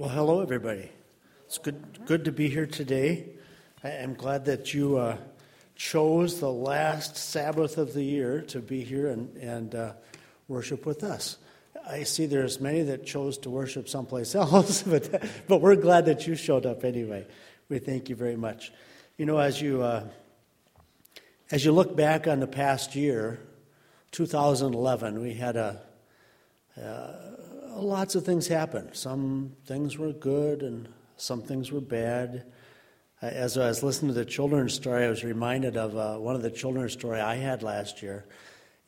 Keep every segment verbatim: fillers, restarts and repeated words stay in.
Well, hello, everybody. It's good good to be here today. I'm glad that you uh, chose the last Sabbath of the year to be here and, and uh, worship with us. I see there's many that chose to worship someplace else, but but we're glad that you showed up anyway. We thank you very much. You know, as you uh, as you look back on the past year, two thousand eleven, we had a uh, lots of things happened. Some things were good, and some things were bad. As I was listening to the children's story, I was reminded of uh, one of the children's story I had last year.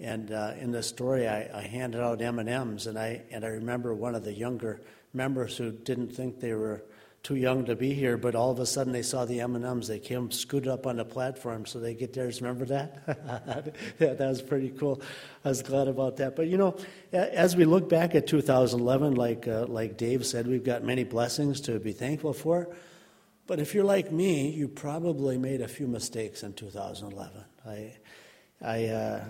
And uh, in the story, I, I handed out M and M's, and I and I remember one of the younger members who didn't think they were too young to be here, but all of a sudden they saw the M and M's. They came scooted up on the platform so they get theirs. Remember that? That was pretty cool. I was glad about that. But, you know, as we look back at two thousand eleven, like uh, like Dave said, we've got many blessings to be thankful for. But if you're like me, you probably made a few mistakes in two thousand eleven. I... I uh,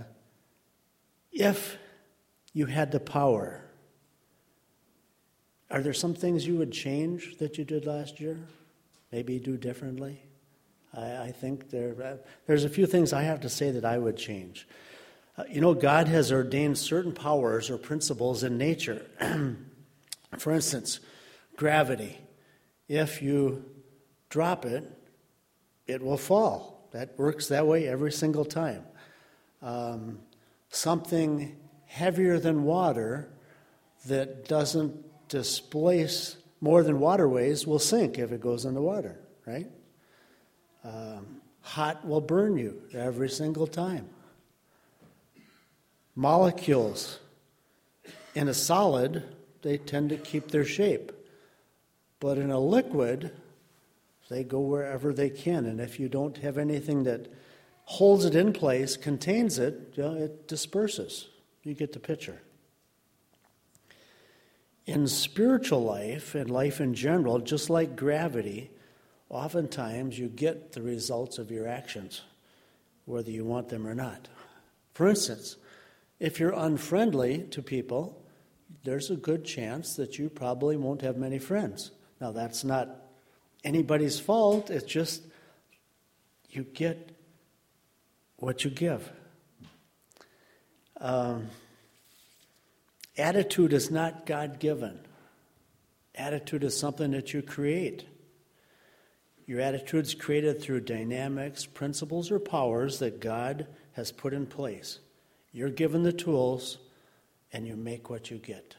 If you had the power, are there some things you would change that you did last year? Maybe do differently? I, I think there there's a few things I have to say that I would change. Uh, you know, God has ordained certain powers or principles in nature. For instance, gravity. If you drop it, it will fall. That works that way every single time. Um... Something heavier than water that doesn't displace more than waterways will sink if it goes in the water, right? Um, hot will burn you every single time. Molecules in a solid, they tend to keep their shape. But in a liquid, they go wherever they can. And if you don't have anything that holds it in place, contains it, you know, it disperses. You get the picture. In spiritual life, and life in general, just like gravity, oftentimes you get the results of your actions, whether you want them or not. For instance, if you're unfriendly to people, there's a good chance that you probably won't have many friends. Now, that's not anybody's fault. It's just you get what you give. Um, attitude is not God-given. Attitude is something that you create. Your attitude's created through dynamics, principles, or powers that God has put in place. You're given the tools, and you make what you get.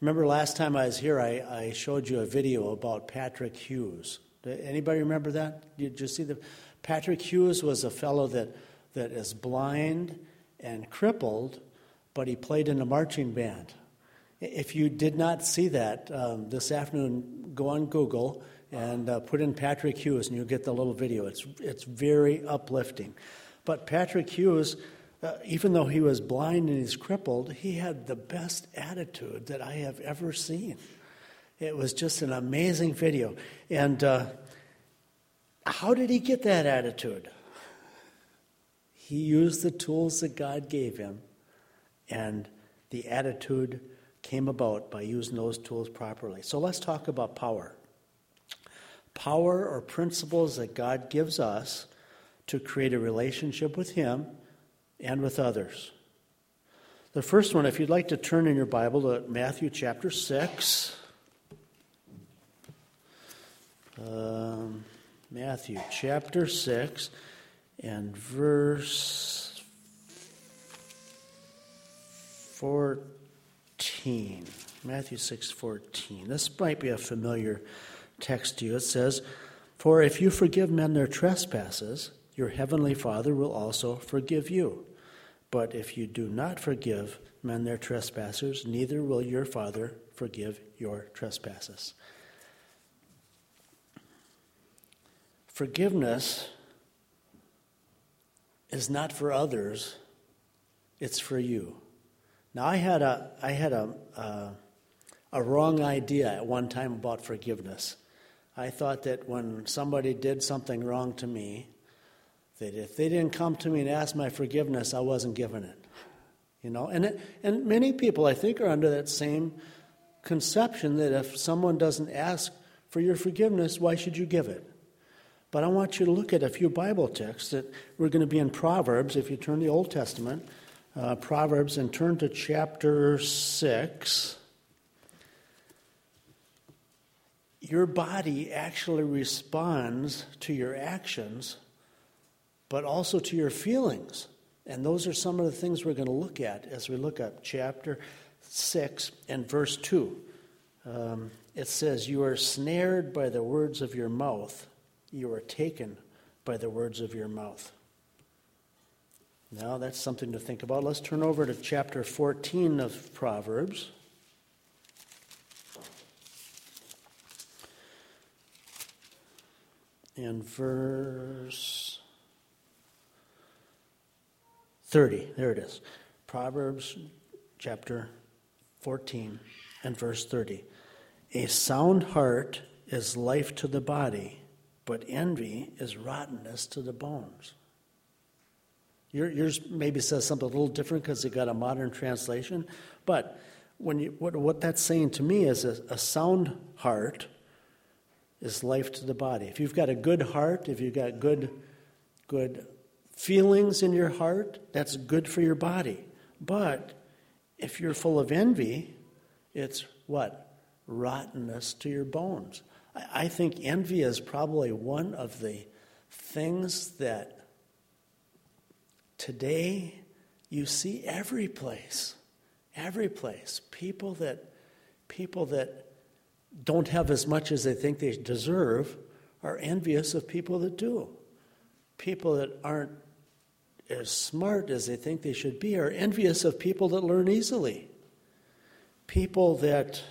Remember last time I was here, I, I showed you a video about Patrick Hughes. Anybody remember that? Did you see the... Patrick Hughes was a fellow that, that is blind and crippled, but he played in a marching band. If you did not see that um, this afternoon, go on Google and uh, put in Patrick Hughes, and you'll get the little video. It's it's very uplifting. But Patrick Hughes, uh, even though he was blind and he's crippled, he had the best attitude that I have ever seen. It was just an amazing video. And Uh, How did he get that attitude? He used the tools that God gave him, and the attitude came about by using those tools properly. So let's talk about power. Power or principles that God gives us to create a relationship with him and with others. The first one, if you'd like to turn in your Bible to Matthew chapter six. Um... Matthew chapter six and verse fourteen. Matthew six, fourteen. This might be a familiar text to you. It says, "For if you forgive men their trespasses, your heavenly Father will also forgive you. But if you do not forgive men their trespasses, neither will your Father forgive your trespasses." Forgiveness is not for others, it's for you. Now, I had a I had a uh, a wrong idea at one time about forgiveness. I thought that when somebody did something wrong to me, that if they didn't come to me and ask my forgiveness, I wasn't giving it. You know, and it, and many people I think are under that same conception that if someone doesn't ask for your forgiveness, why should you give it? But I want you to look at a few Bible texts that we're going to be in Proverbs. If you turn to the Old Testament, uh, Proverbs, and turn to chapter six, your body actually responds to your actions, but also to your feelings. And those are some of the things we're going to look at as we look at chapter six and verse two. Um, it says, "You are snared by the words of your mouth. You are taken by the words of your mouth." Now, that's something to think about. Let's turn over to chapter fourteen of Proverbs. And verse thirty. There it is. Proverbs chapter fourteen and verse thirty. "A sound heart is life to the body, but envy is rottenness to the bones." Your, yours maybe says something a little different because you got a modern translation. But when you, what, what that's saying to me is a, a sound heart is life to the body. If you've got a good heart, if you've got good, good feelings in your heart, that's good for your body. But if you're full of envy, it's what? Rottenness to your bones. I think envy is probably one of the things that today you see every place. Every place. People that people that don't have as much as they think they deserve are envious of people that do. People that aren't as smart as they think they should be are envious of people that learn easily. People that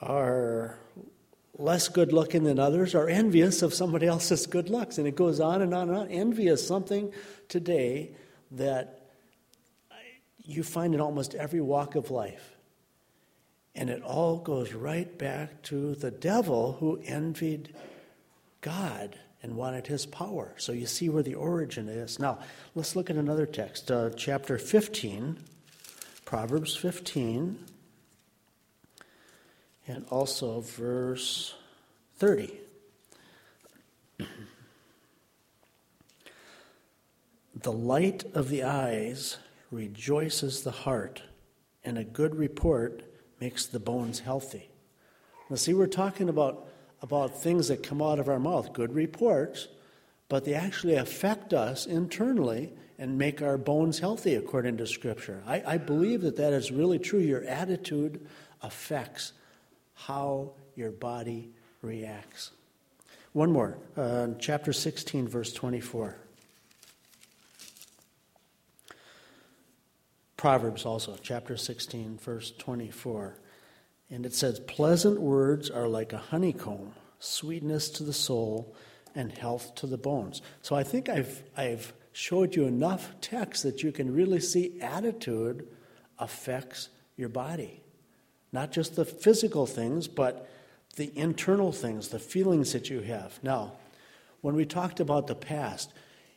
are less good looking than others are envious of somebody else's good looks. And it goes on and on and on. Envy is something today that you find in almost every walk of life. And it all goes right back to the devil, who envied God and wanted his power. So you see where the origin is. Now, let's look at another text. Uh, chapter fifteen, Proverbs fifteen, and also verse thirty. "The light of the eyes rejoices the heart, and a good report makes the bones healthy." Now see, we're talking about, about things that come out of our mouth, good reports, but they actually affect us internally and make our bones healthy, according to Scripture. I, I believe that that is really true. Your attitude affects how your body reacts. One more, uh, chapter sixteen, verse twenty-four. Proverbs also, chapter sixteen, verse twenty-four. And it says, "Pleasant words are like a honeycomb, sweetness to the soul and health to the bones." So I think I've I've showed you enough text that you can really see attitude affects your body. Not just the physical things, but the internal things, the feelings that you have. Now, when we talked about the past,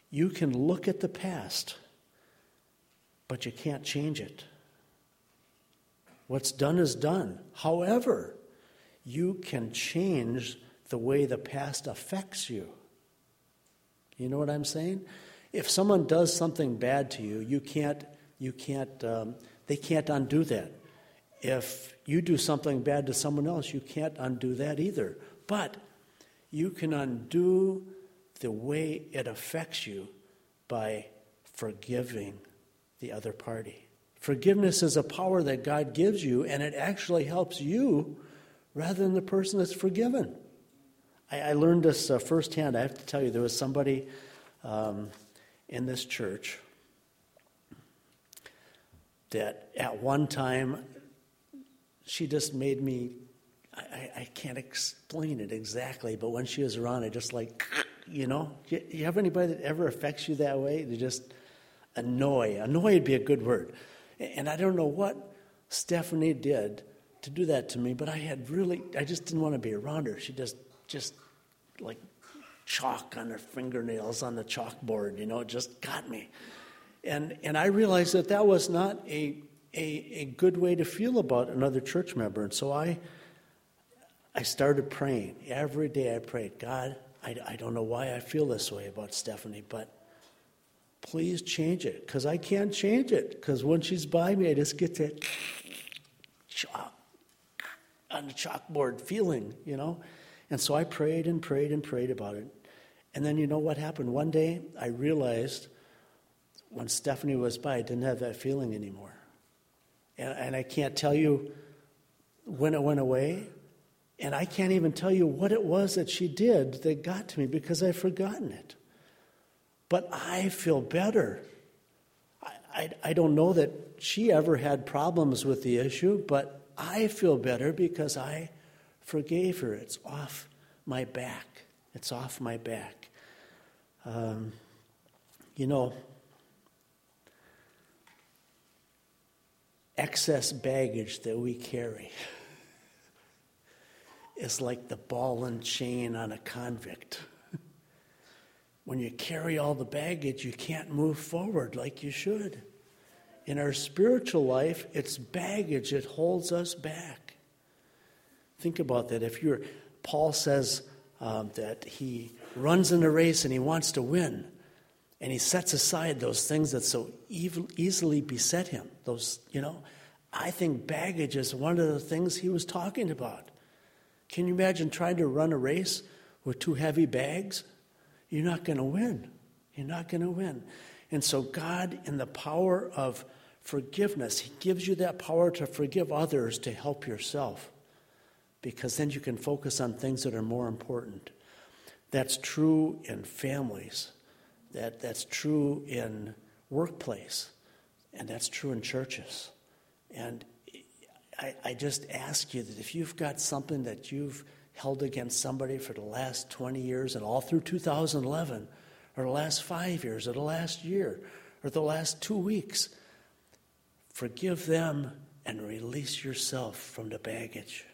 you can look at the past, but you can't change it. What's done is done. However, you can change the way the past affects you. You know what I'm saying? If someone does something bad to you, you can't, you can't, um, they can't undo that. If you do something bad to someone else, you can't undo that either. But you can undo the way it affects you by forgiving the other party. Forgiveness is a power that God gives you, and it actually helps you rather than the person that's forgiven. I, I learned this uh, firsthand. I have to tell you, there was somebody um, in this church that at one time, she just made me, I, I, I can't explain it exactly, but when she was around, I just like, you know, you, you have anybody that ever affects you that way? They just Annoy. Annoy would be a good word. And I don't know what Stephanie did to do that to me, but I had really, I just didn't want to be around her. She just, just like chalk on her fingernails on the chalkboard, you know, it just got me. And and I realized that that was not a a, a good way to feel about another church member. And so I I started praying. Every day I prayed, God, I, I don't know why I feel this way about Stephanie, but please change it, because I can't change it, because when she's by me, I just get that chalk, on the chalkboard feeling, you know. And so I prayed and prayed and prayed about it. And then you know what happened? One day I realized when Stephanie was by, I didn't have that feeling anymore. And, and I can't tell you when it went away. And I can't even tell you what it was that she did that got to me, because I've forgotten it. But I feel better. I, I, I don't know that she ever had problems with the issue, but I feel better because I forgave her. It's off my back. It's off my back. Um, you know, excess baggage that we carry is like the ball and chain on a convict. When you carry all the baggage, you can't move forward like you should. In our spiritual life, it's baggage that holds us back. Think about that. If you're, Paul says um, that he runs in a race and he wants to win, and he sets aside those things that so evil, easily beset him. Those, you know, I think baggage is one of the things he was talking about. Can you imagine trying to run a race with two heavy bags? You're not going to win. You're not going to win. And so God, in the power of forgiveness, he gives you that power to forgive others to help yourself, because then you can focus on things that are more important. That's true in families. That, that's true in workplace. And that's true in churches. And I, I just ask you that if you've got something that you've held against somebody for the last twenty years and all through two thousand eleven, or the last five years, or the last year, or the last two weeks, forgive them and release yourself from the baggage.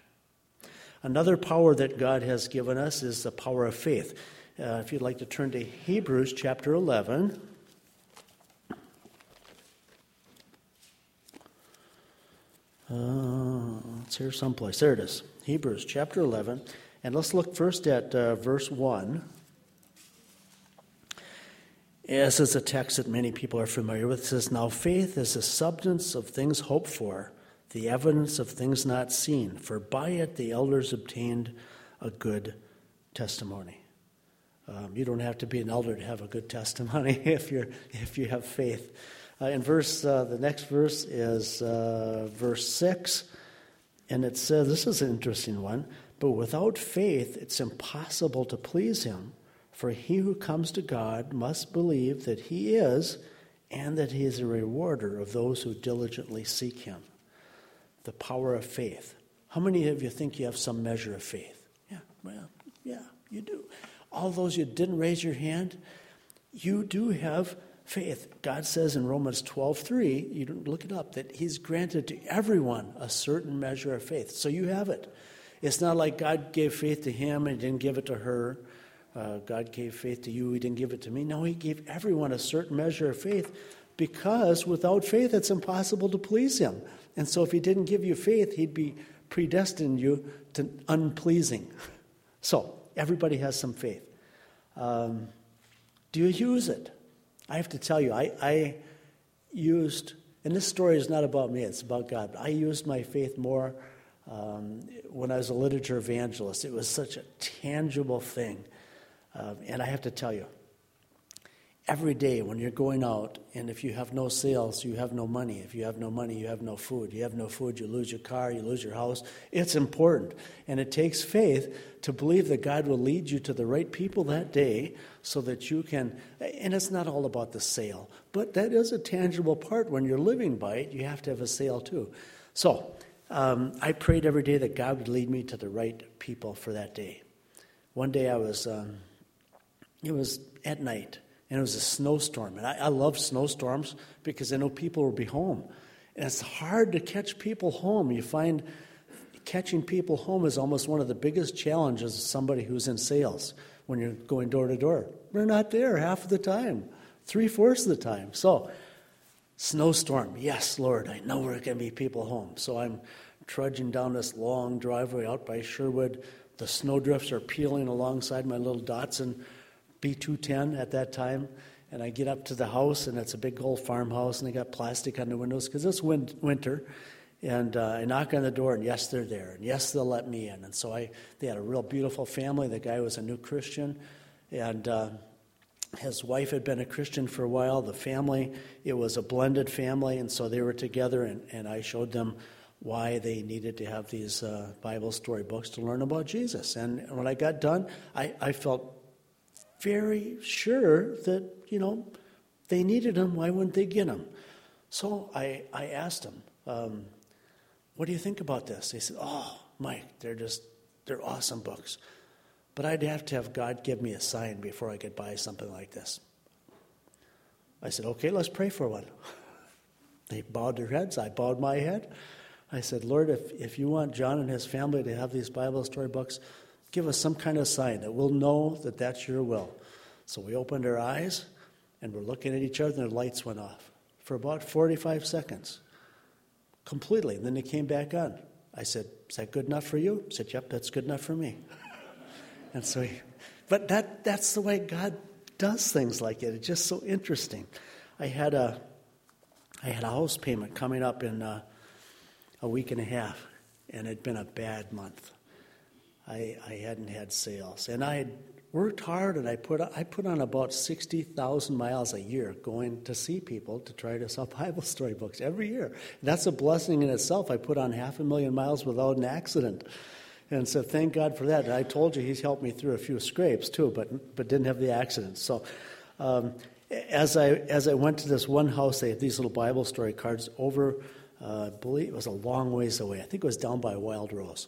Another power that God has given us is the power of faith. Uh, if you'd like to turn to Hebrews chapter eleven. Uh, it's here someplace. There it is. Hebrews chapter eleven. And let's look first at uh, verse one. This is a text that many people are familiar with. It says, "Now faith is the substance of things hoped for, the evidence of things not seen. For by it the elders obtained a good testimony." Um, you don't have to be an elder to have a good testimony if you're if you have faith. Uh, in verse, uh, the next verse is uh, verse six, and it says, this is an interesting one, "But without faith it's impossible to please him, for he who comes to God must believe that he is, and that he is a rewarder of those who diligently seek him." The power of faith. How many of you think you have some measure of faith? Yeah, well, yeah, you do. All those you didn't raise your hand, you do have faith. God says in Romans twelve three, you don't look it up, that he's granted to everyone a certain measure of faith. So you have it. It's not like God gave faith to him and didn't give it to her. Uh, God gave faith to you, he didn't give it to me. No, he gave everyone a certain measure of faith, because without faith it's impossible to please him. And so if he didn't give you faith, he'd be predestined you to unpleasing. So everybody has some faith. Um, do you use it? I have to tell you, I, I used, and this story is not about me, it's about God, but I used my faith more um, when I was a literature evangelist. It was such a tangible thing. Uh, and I have to tell you, every day when you're going out, and if you have no sales, you have no money. If you have no money, you have no food. You have no food, you lose your car, you lose your house. It's important. And it takes faith to believe that God will lead you to the right people that day so that you can, and it's not all about the sale, but that is a tangible part. When you're living by it, you have to have a sale too. So um, I prayed every day that God would lead me to the right people for that day. One day I was, um, it was at night. And it was a snowstorm. And I, I love snowstorms because I know people will be home. And it's hard to catch people home. You find catching people home is almost one of the biggest challenges of somebody who's in sales when you're going door to door. They're not there half of the time, three-fourths of the time. So Snowstorm. Yes, Lord, I know we're going to be people home. So I'm trudging down this long driveway out by Sherwood. The snowdrifts are peeling alongside my little Datsun B two ten at that time. And I get up to the house, and it's a big old farmhouse, and they got plastic on the windows because it's win- winter. And uh, I knock on the door, and yes, they're there. And yes, they'll let me in. And so I, they had a real beautiful family. The guy was a new Christian, and uh, his wife had been a Christian for a while. The family, it was a blended family, and so they were together, and, and I showed them why they needed to have these uh, Bible story books to learn about Jesus. And when I got done, I, I felt very sure that, you know, they needed them. Why wouldn't they get them? So I, I asked them, um, what do you think about this? They said, oh, Mike, they're just, they're awesome books. But I'd have to have God give me a sign before I could buy something like this. I said, okay, let's pray for one. They bowed their heads. I bowed my head. I said, Lord, if, if you want John and his family to have these Bible story books, give us some kind of sign that we'll know that that's your will. So we opened our eyes, and we're looking at each other, and the lights went off for about forty-five seconds completely. And then they came back on. I said, is that good enough for you? He said, yep, that's good enough for me. And so, he, but that that's the way God does things like it. It's just so interesting. I had a, I had a house payment coming up in uh, a week and a half, and it'd been a bad month. I, I hadn't had sales, and I had worked hard, and I put I put on about sixty thousand miles a year going to see people to try to sell Bible story books every year. And that's a blessing in itself. I put on half a million miles without an accident. And so thank God for that. And I told you he's helped me through a few scrapes too, but but didn't have the accidents. So um, as I as I went to this one house, they had these little Bible story cards over, uh, I believe it was a long ways away. I think it was down by Wild Rose.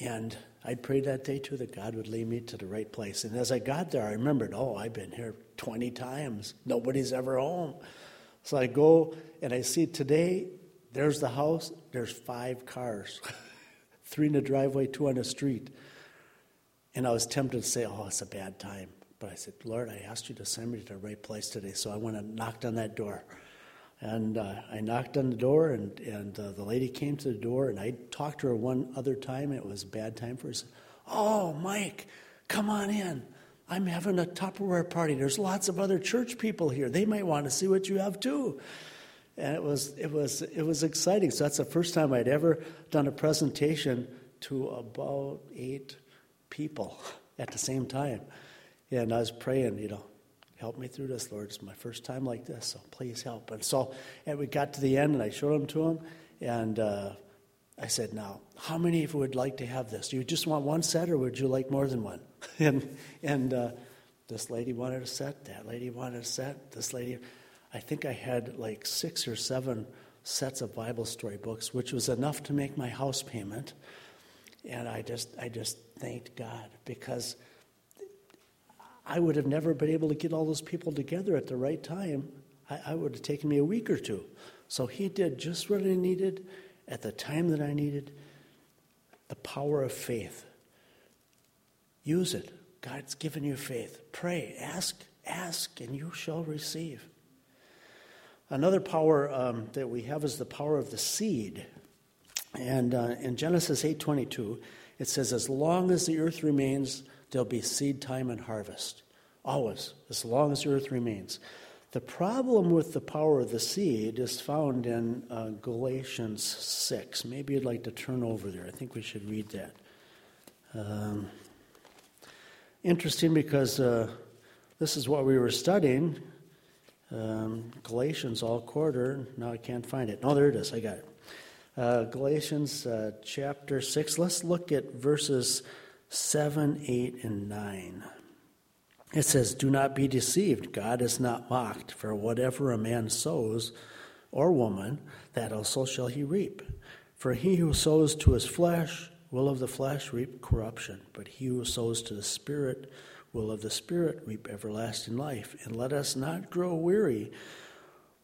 And I prayed that day too that God would lead me to the right place. And as I got there, I remembered, oh, I've been here twenty times. Nobody's ever home. So I go and I see today, there's the house, there's five cars. Three in the driveway, two on the street. And I was tempted to say, oh, it's a bad time. But I said, Lord, I asked you to send me to the right place today. So I went and knocked on that door. And uh, I knocked on the door, and, and uh, the lady came to the door, and I talked to her one other time. It was a bad time for her. I said, oh, Mike, come on in. I'm having a Tupperware party. There's lots of other church people here. They might want to see what you have, too. And it was it was it was exciting. So that's the first time I'd ever done a presentation to about eight people at the same time. And I was praying, you know, help me through this, Lord. It's my first time like this, so please help. And so and we got to the end, and I showed them to them. And uh, I said, now, how many of you would like to have this? Do you just want one set, or would you like more than one? and and uh, this lady wanted a set. That lady wanted a set. This lady... I think I had like six or seven sets of Bible story books, which was enough to make my house payment. And I just I just thanked God, because I would have never been able to get all those people together at the right time. I, I would have taken me a week or two. So he did just what I needed at the time that I needed. The power of faith. Use it. God's given you faith. Pray. Ask, ask, and you shall receive. Another power um, that we have is the power of the seed. And uh, in Genesis eight twenty-two, it says, as long as the earth remains, there'll be seed time and harvest. Always, as long as the earth remains. The problem with the power of the seed is found in uh, Galatians six. Maybe you'd like to turn over there. I think we should read that. Um, interesting, because uh, this is what we were studying. Um, Galatians all quarter. Now I can't find it. No, there it is. I got it. Uh, Galatians uh, chapter six. Let's look at verses seven, eight, and nine. It says, do not be deceived. God is not mocked. For whatever a man sows, or woman, that also shall he reap. For he who sows to his flesh will of the flesh reap corruption. But he who sows to the Spirit will of the Spirit reap everlasting life. And let us not grow weary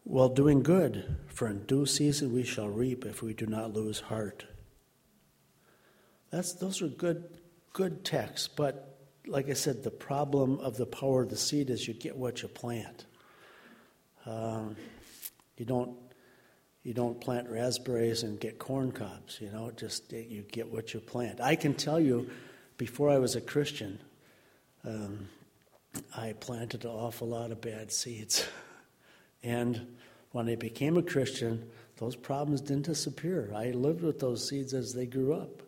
while doing good, for in due season we shall reap if we do not lose heart. That's those are good good texts, but like I said, the problem of the power of the seed is you get what you plant. Um, You don't you don't plant raspberries and get corn cobs. You know, just you get what you plant. I can tell you, before I was a Christian, um, I planted an awful lot of bad seeds, and when I became a Christian, those problems didn't disappear. I lived with those seeds as they grew up,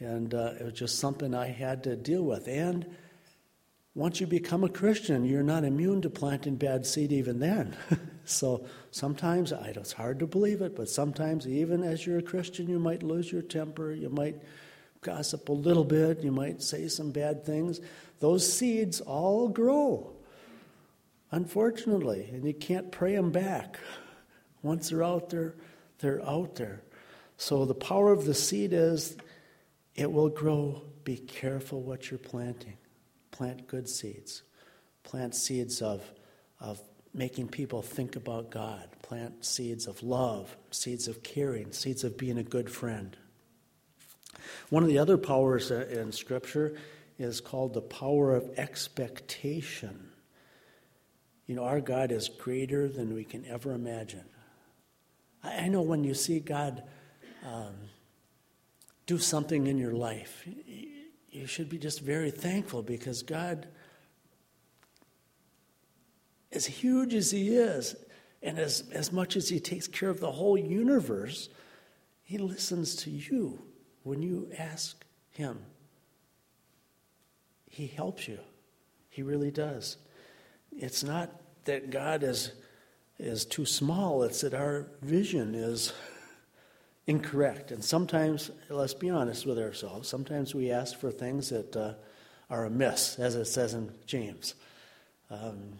and uh, it was just something I had to deal with. And once you become a Christian, you're not immune to planting bad seed even then. So sometimes, I, it's hard to believe it, but sometimes even as you're a Christian, you might lose your temper, you might gossip a little bit, you might say some bad things. Those seeds all grow, unfortunately, and you can't pray them back. Once they're out there, they're out there. So the power of the seed is it will grow. Be careful what you're planting. Plant good seeds. Plant seeds of of making people think about God. Plant seeds of love, seeds of caring, seeds of being a good friend. One of the other powers in Scripture is called the power of expectation. You know, our God is greater than we can ever imagine. I know when you see God um, do something in your life, you should be just very thankful, because God, as huge as He is, and as, as much as He takes care of the whole universe, He listens to you when you ask Him. He helps you. He really does. It's not that God is... is too small. It's that our vision is incorrect. And sometimes, let's be honest with ourselves, sometimes we ask for things that uh, are amiss, as it says in James. Um,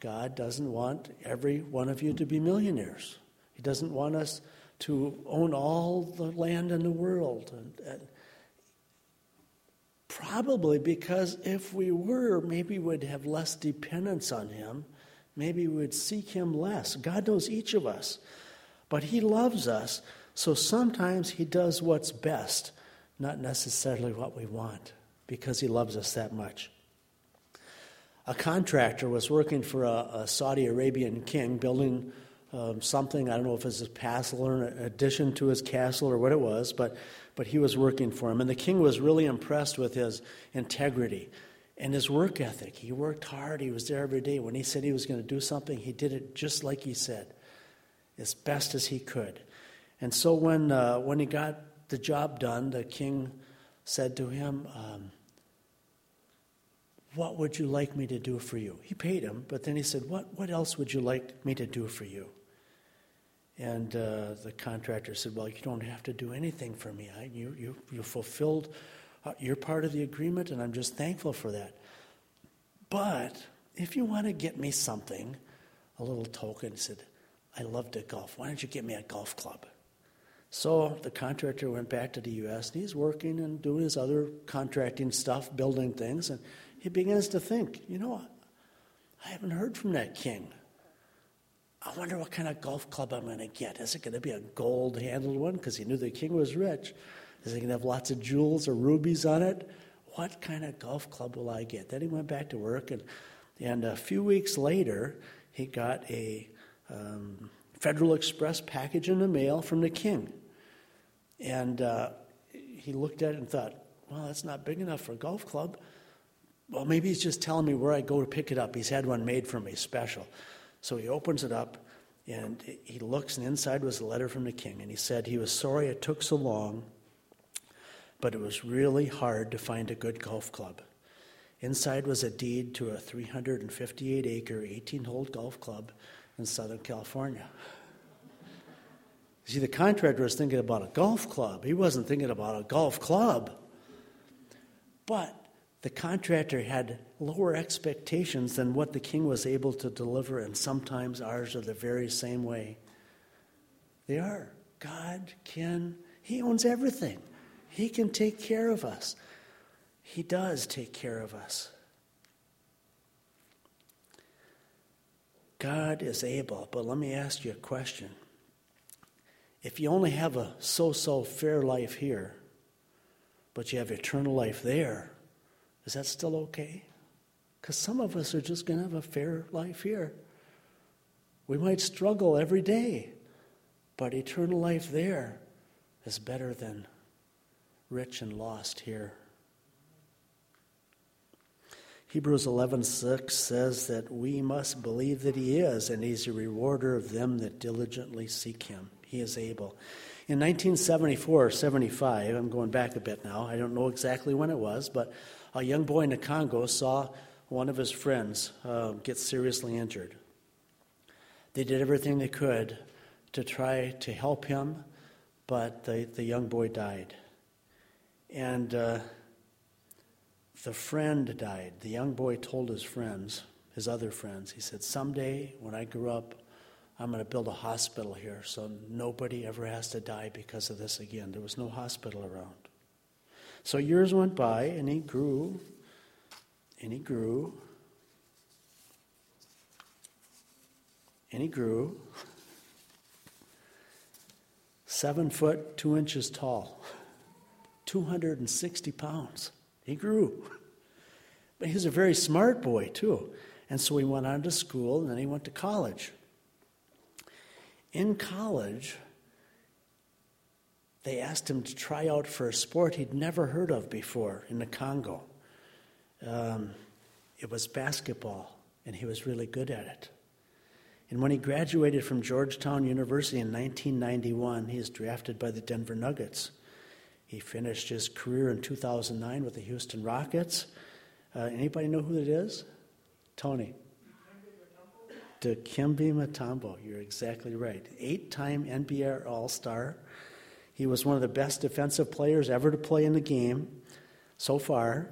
God doesn't want every one of you to be millionaires. He doesn't want us to own all the land in the world. And, and probably because if we were, maybe we'd have less dependence on Him. Maybe we would seek Him less. God knows each of us, but He loves us, so sometimes He does what's best, not necessarily what we want, because He loves us that much. A contractor was working for a, a Saudi Arabian king, building um, something, I don't know if it was his castle or an addition to his castle or what it was, but, but he was working for him, and the king was really impressed with his integrity and his work ethic. He worked hard. He was there every day. When he said he was going to do something, he did it just like he said, as best as he could. And so when uh, when he got the job done, the king said to him, um, what would you like me to do for you? He paid him, but then he said, what, what else would you like me to do for you? And uh, the contractor said, well, you don't have to do anything for me. I, you, you, you fulfilled... You're part of the agreement, and I'm just thankful for that. But if you want to get me something, a little token, he said, I love to golf. Why don't you get me a golf club? So the contractor went back to the U S, and he's working and doing his other contracting stuff, building things, and he begins to think, you know, I haven't heard from that king. I wonder what kind of golf club I'm going to get. Is it going to be a gold-handled one? Because he knew the king was rich. Is it going to have lots of jewels or rubies on it? What kind of golf club will I get? Then he went back to work, and and a few weeks later, he got a um, Federal Express package in the mail from the king. And uh, he looked at it and thought, well, that's not big enough for a golf club. Well, maybe he's just telling me where I go to pick it up. He's had one made for me, special. So he opens it up, and he looks, and inside was a letter from the king. And he said he was sorry it took so long, but it was really hard to find a good golf club. Inside was a deed to a three hundred fifty-eight acre, eighteen hole golf club in Southern California. See, the contractor was thinking about a golf club. He wasn't thinking about a golf club. But the contractor had lower expectations than what the king was able to deliver, and sometimes ours are the very same way. They are. God can, He owns everything. He can take care of us. He does take care of us. God is able, but let me ask you a question. If you only have a so-so fair life here, but you have eternal life there, is that still okay? Because some of us are just going to have a fair life here, We might struggle every day, but eternal life there is better than rich and lost here. Hebrews eleven six says that we must believe that he is, and he's a rewarder of them that diligently seek him. He is able. In nineteen seventy-four or seventy-five, I'm going back a bit now, I don't know exactly when it was, but a young boy in the Congo saw one of his friends uh, get seriously injured. They did everything they could to try to help him, but the, the young boy died. And uh, the friend died. The young boy told his friends, his other friends, he said, someday when I grow up, I'm going to build a hospital here so nobody ever has to die because of this again. There was no hospital around. So years went by, and he grew, and he grew, and he grew. Seven foot, two inches tall, two hundred sixty pounds. He grew. But he was a very smart boy, too. And so he went on to school, and then he went to college. In college, they asked him to try out for a sport he'd never heard of before in the Congo. Um, it was basketball, and he was really good at it. And when he graduated from Georgetown University in nineteen ninety-one, he was drafted by the Denver Nuggets. He finished his career in two thousand nine with the Houston Rockets. Uh, anybody know who it is? Tony. Dikembe Mutombo, you're exactly right. Eight-time N B A All-Star. He was one of the best defensive players ever to play in the game so far.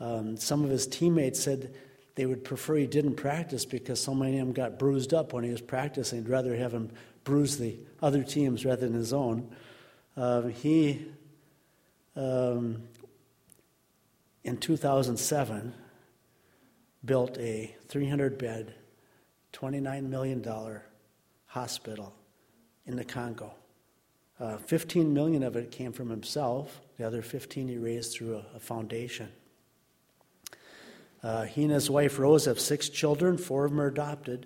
Um, some of his teammates said they would prefer he didn't practice because so many of them got bruised up when he was practicing. They'd rather have him bruise the other teams rather than his own. Uh, he, um, in two thousand seven, built a three hundred bed, twenty-nine million dollars hospital in the Congo. Uh, fifteen million dollars of it came from himself. The other fifteen dollars he raised through a, a foundation. Uh, he and his wife, Rose, have six children. Four of them are adopted.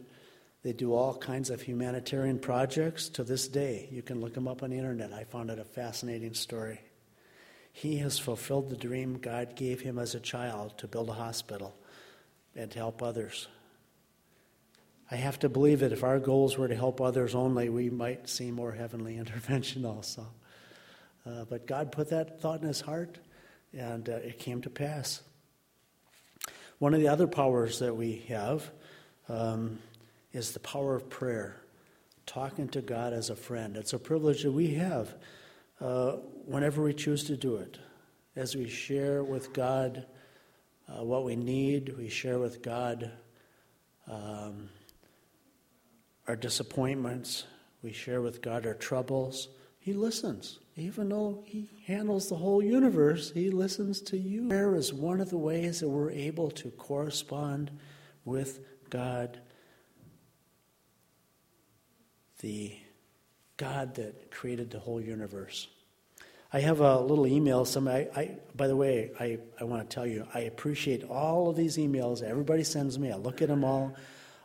They do all kinds of humanitarian projects to this day. You can look them up on the internet. I found it a fascinating story. He has fulfilled the dream God gave him as a child to build a hospital and to help others. I have to believe that if our goals were to help others only, we might see more heavenly intervention also. Uh, but God put that thought in his heart, and uh, it came to pass. One of the other powers that we have um, is the power of prayer, talking to God as a friend. It's a privilege that we have uh, whenever we choose to do it. As we share with God uh, what we need, we share with God um, our disappointments, we share with God our troubles. He listens. Even though he handles the whole universe, he listens to you. Prayer is one of the ways that we're able to correspond with God, the God that created the whole universe. I have a little email. Some, I, I, by the way, I, I want to tell you, I appreciate all of these emails everybody sends me. I look at them all,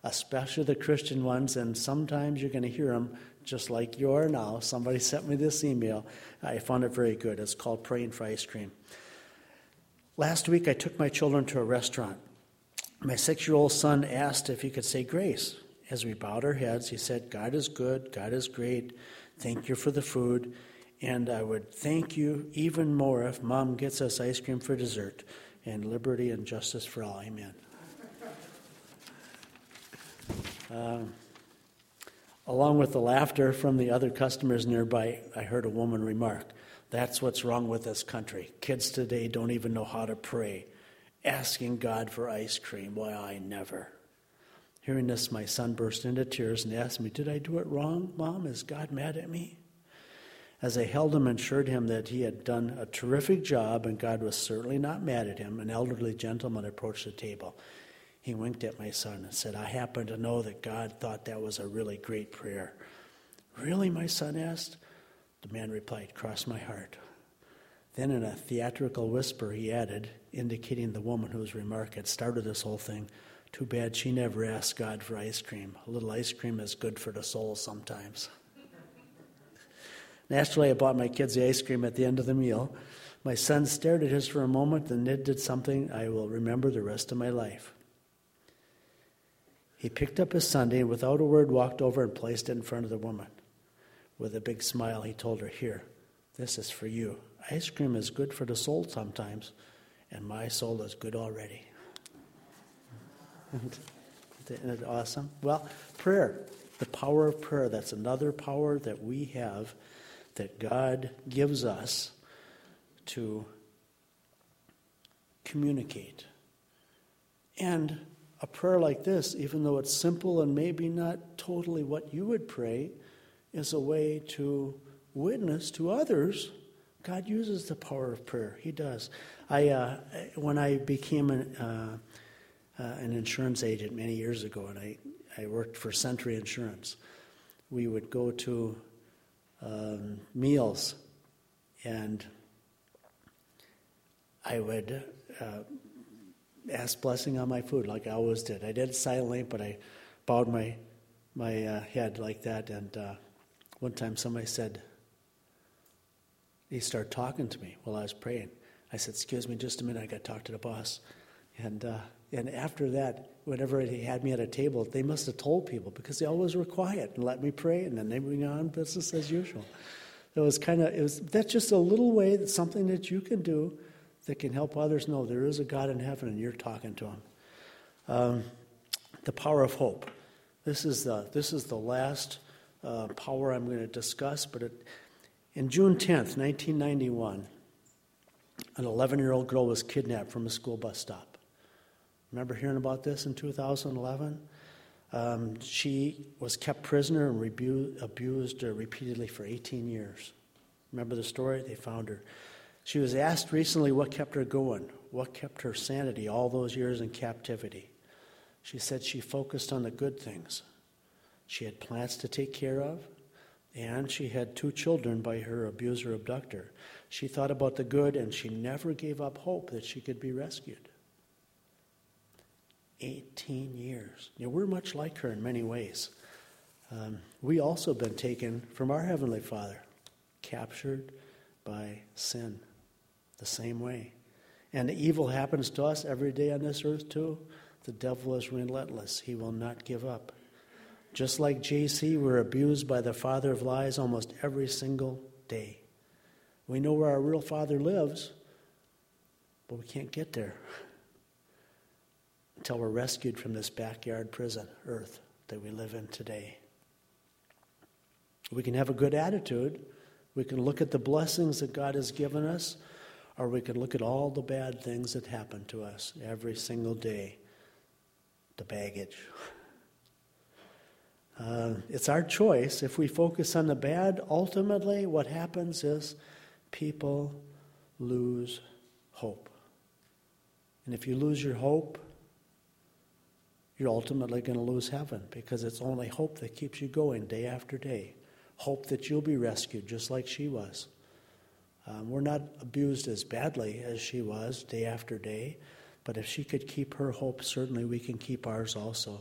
especially the Christian ones, and sometimes you're going to hear them just like you are now. Somebody sent me this email. I found it very good. It's called Praying for Ice Cream. Last week, I took my children to a restaurant. My six-year-old son asked if he could say grace. As we bowed our heads, he said, God is good, God is great, thank you for the food, and I would thank you even more if Mom gets us ice cream for dessert, and liberty and justice for all. Amen. Um, Along with the laughter from the other customers nearby, I heard a woman remark, that's what's wrong with this country. Kids today don't even know how to pray. Asking God for ice cream, why, I never. Hearing this, my son burst into tears and asked me, did I do it wrong, Mom? Is God mad at me? As I held him and assured him that he had done a terrific job and God was certainly not mad at him, an elderly gentleman approached the table. He winked at my son and said, I happen to know that God thought that was a really great prayer. Really, my son asked? The man replied, cross my heart. Then in a theatrical whisper, he added, indicating the woman whose remark had started this whole thing, Too bad she never asked God for ice cream. A little ice cream is good for the soul sometimes. Naturally, I bought my kids the ice cream at the end of the meal. My son stared at his for a moment, and it did something I will remember the rest of my life. He picked up his sundae and without a word walked over and placed it in front of the woman. With a big smile, he told her, "Here, this is for you. Ice cream is good for the soul sometimes, and my soul is good already." Isn't it awesome? Well, prayer, the power of prayer, that's another power that we have that God gives us to communicate. And a prayer like this, even though it's simple and maybe not totally what you would pray, is a way to witness to others. God uses the power of prayer. He does. I uh, when I became an, uh, uh, an insurance agent many years ago, and I, I worked for Century Insurance, we would go to um, meals, and I would... Uh, asked blessing on my food like I always did. I did silently, but I bowed my my uh, head like that. And uh, one time somebody said, he started talking to me while I was praying. I said, "Excuse me just a minute, I got to talk to the boss." And uh, and after that, whenever he had me at a table, they must have told people because they always were quiet and let me pray, and then they went on business as usual. It was kind of, it was, that's just a little way, that's something that you can do that can help others know there is a God in heaven and you're talking to him. Um, the power of hope. This is the this is the last uh, power I'm going to discuss. But it, in June tenth, nineteen ninety-one, an eleven-year-old girl was kidnapped from a school bus stop. Remember hearing about this in two thousand eleven? Um, she was kept prisoner and rebu- abused uh, repeatedly for eighteen years. Remember the story? They found her. She was asked recently what kept her going, what kept her sanity all those years in captivity. She said she focused on the good things. She had plants to take care of, and she had two children by her abuser abductor. She thought about the good, and she never gave up hope that she could be rescued. eighteen years. You know, we're much like her in many ways. Um, we also been taken from our Heavenly Father, captured by sin. The same way. And evil happens to us every day on this earth too. The devil is relentless. He will not give up. Just like J C, we're abused by the father of lies almost every single day. We know where our real father lives, but we can't get there until we're rescued from this backyard prison, earth, that we live in today. We can have a good attitude. We can look at the blessings that God has given us, or we can look at all the bad things that happen to us every single day. The baggage. Uh, it's our choice. If we focus on the bad, ultimately what happens is people lose hope. And if you lose your hope, you're ultimately going to lose heaven, because it's only hope that keeps you going day after day. Hope that you'll be rescued just like she was. Um, we're not abused as badly as she was day after day, but if she could keep her hope, certainly we can keep ours also.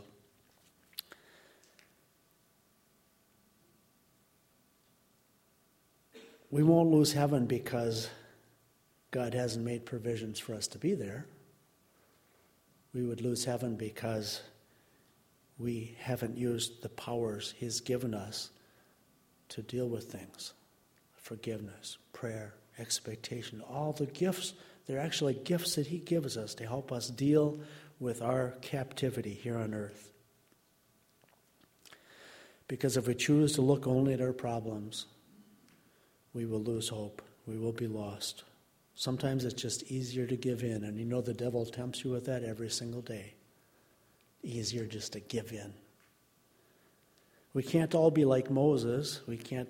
We won't lose heaven because God hasn't made provisions for us to be there. We would lose heaven because we haven't used the powers He's given us to deal with things, forgiveness, prayer, expectation, all the gifts. They're actually gifts that He gives us to help us deal with our captivity here on earth. Because if we choose to look only at our problems, we will lose hope. We will be lost. Sometimes it's just easier to give in, and you know the devil tempts you with that every single day. Easier just to give in. We can't all be like Moses. We can't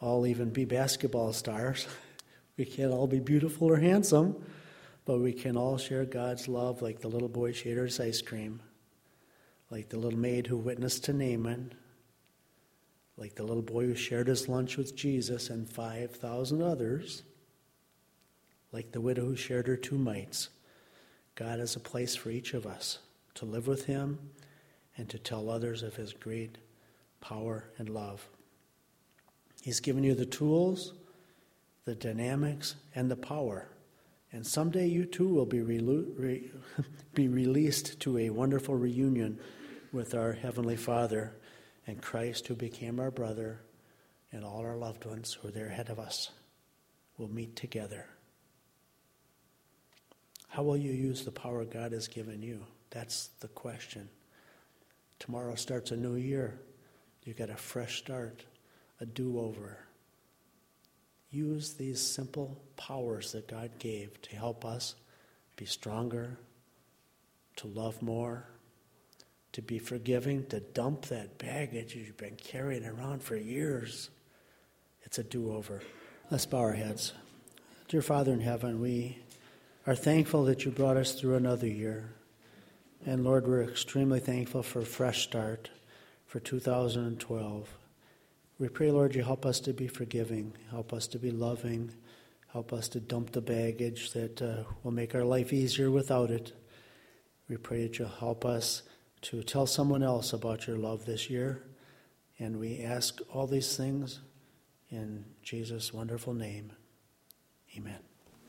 all even be basketball stars. We can't all be beautiful or handsome. But we can all share God's love like the little boy shared his ice cream, like the little maid who witnessed to Naaman, like the little boy who shared his lunch with Jesus and five thousand others, like the widow who shared her two mites. God has a place for each of us. to live with him and to tell others of his great power and love. He's given you the tools, the dynamics, and the power. And someday you too will be, relu- re- be released to a wonderful reunion with our Heavenly Father and Christ, who became our brother, and all our loved ones who are there ahead of us will meet together. How will you use the power God has given you? That's the question. Tomorrow starts a new year. You got a fresh start, a do-over. Use these simple powers that God gave to help us be stronger, to love more, to be forgiving, to dump that baggage you've been carrying around for years. It's a do-over. Let's bow our heads. Dear Father in heaven, we are thankful that you brought us through another year. And Lord, we're extremely thankful for a fresh start for two thousand twelve. We pray, Lord, you help us to be forgiving, help us to be loving, help us to dump the baggage that uh, will make our life easier without it. We pray that you'll help us to tell someone else about your love this year. And we ask all these things in Jesus' wonderful name. Amen.